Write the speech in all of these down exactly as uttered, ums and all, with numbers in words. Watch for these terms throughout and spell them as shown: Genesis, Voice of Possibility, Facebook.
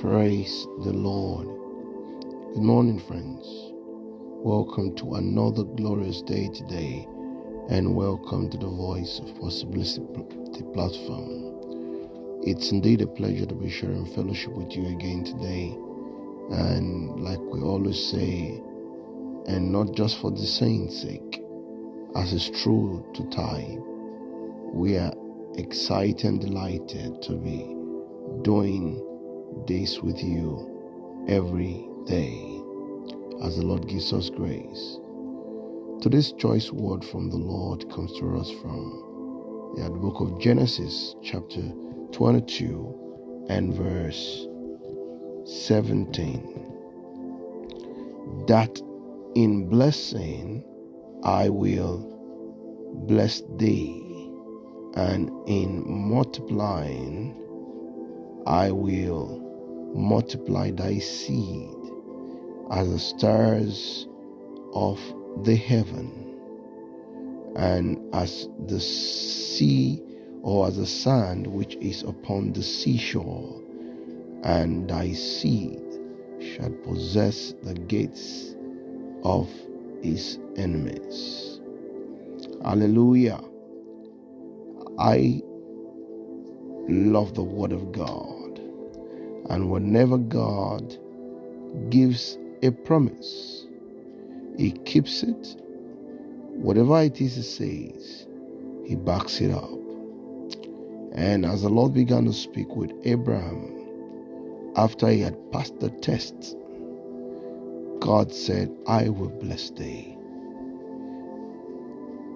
Praise the Lord. Good morning, friends. Welcome to another glorious day today, and welcome to the Voice of Possibility platform. It's indeed a pleasure to be sharing fellowship with you again today. And like we always say, and not just for the saints' sake, as is true to time, we are excited and delighted to be doing this with you every day as the Lord gives us grace. Today's choice word from the Lord comes to us from the book of Genesis, chapter twenty-two and verse seventeen. That in blessing I will bless thee, and in multiplying I will multiply thy seed as the stars of the heaven, and as the sea, or as the sand which is upon the seashore, and thy seed shall possess the gates of his enemies. Hallelujah. I love the word of God, and whenever God gives a promise, he keeps it. Whatever it is he says, he backs it up. And as the Lord began to speak with Abraham after he had passed the test, God said, I will bless thee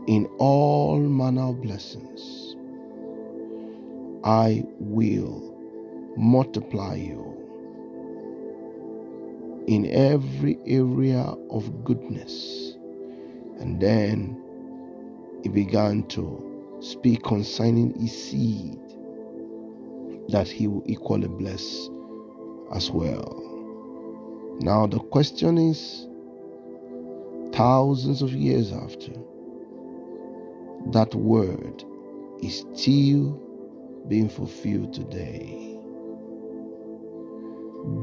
in all manner of blessings. I will multiply you in every area of goodness. And then he began to speak concerning his seed, that he will equally bless as well. Now the question is, thousands of years after, that word is still being fulfilled today.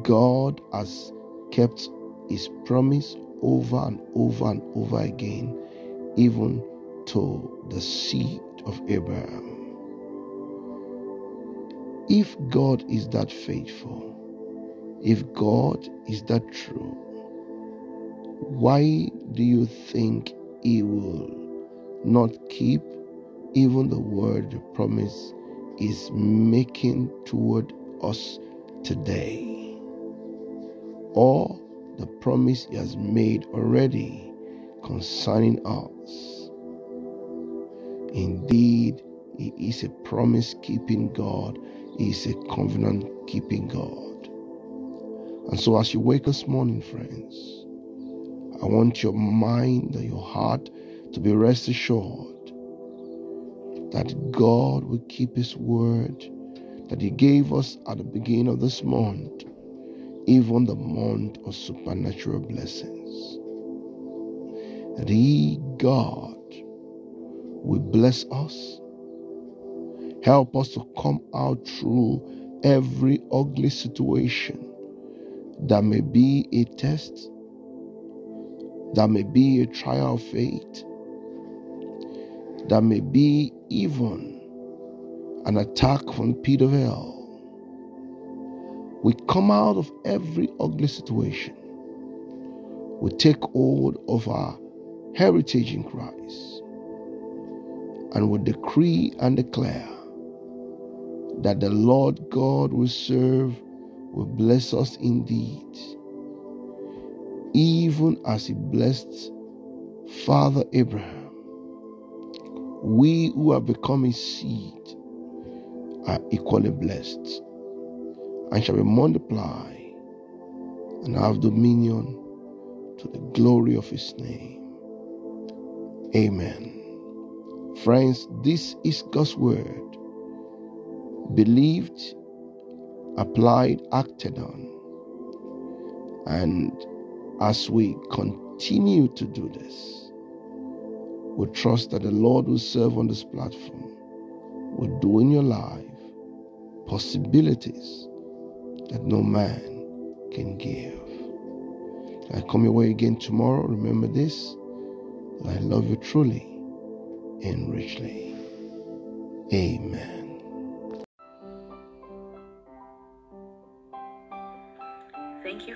God has kept his promise over and over and over again, even to the seed of Abraham. If God is that faithful, if God is that true, why do you think he will not keep even the word, the promise is making toward us today, or the promise he has made already concerning us? Indeed, he is a promise-keeping God. He is a covenant-keeping God. And so as you wake this morning, friends, I want your mind and your heart to be rest assured that God will keep his word that he gave us at the beginning of this month, even the month of supernatural blessings. That he, God, will bless us, help us to come out through every ugly situation that may be a test, that may be a trial of faith, that may be even an attack from the pit of hell. We come out of every ugly situation. We take hold of our heritage in Christ, and we decree and declare that the Lord God we serve will bless us indeed, even as he blessed Father Abraham. We who have become his seed are equally blessed, and shall be multiply and have dominion to the glory of his name. Amen. Friends, this is God's word, believed, applied, acted on. And as we continue to do this, we trust that the Lord will serve on this platform, will do in your life possibilities that no man can give. I come your way again tomorrow. Remember this, I love you truly and richly. Amen. Thank you,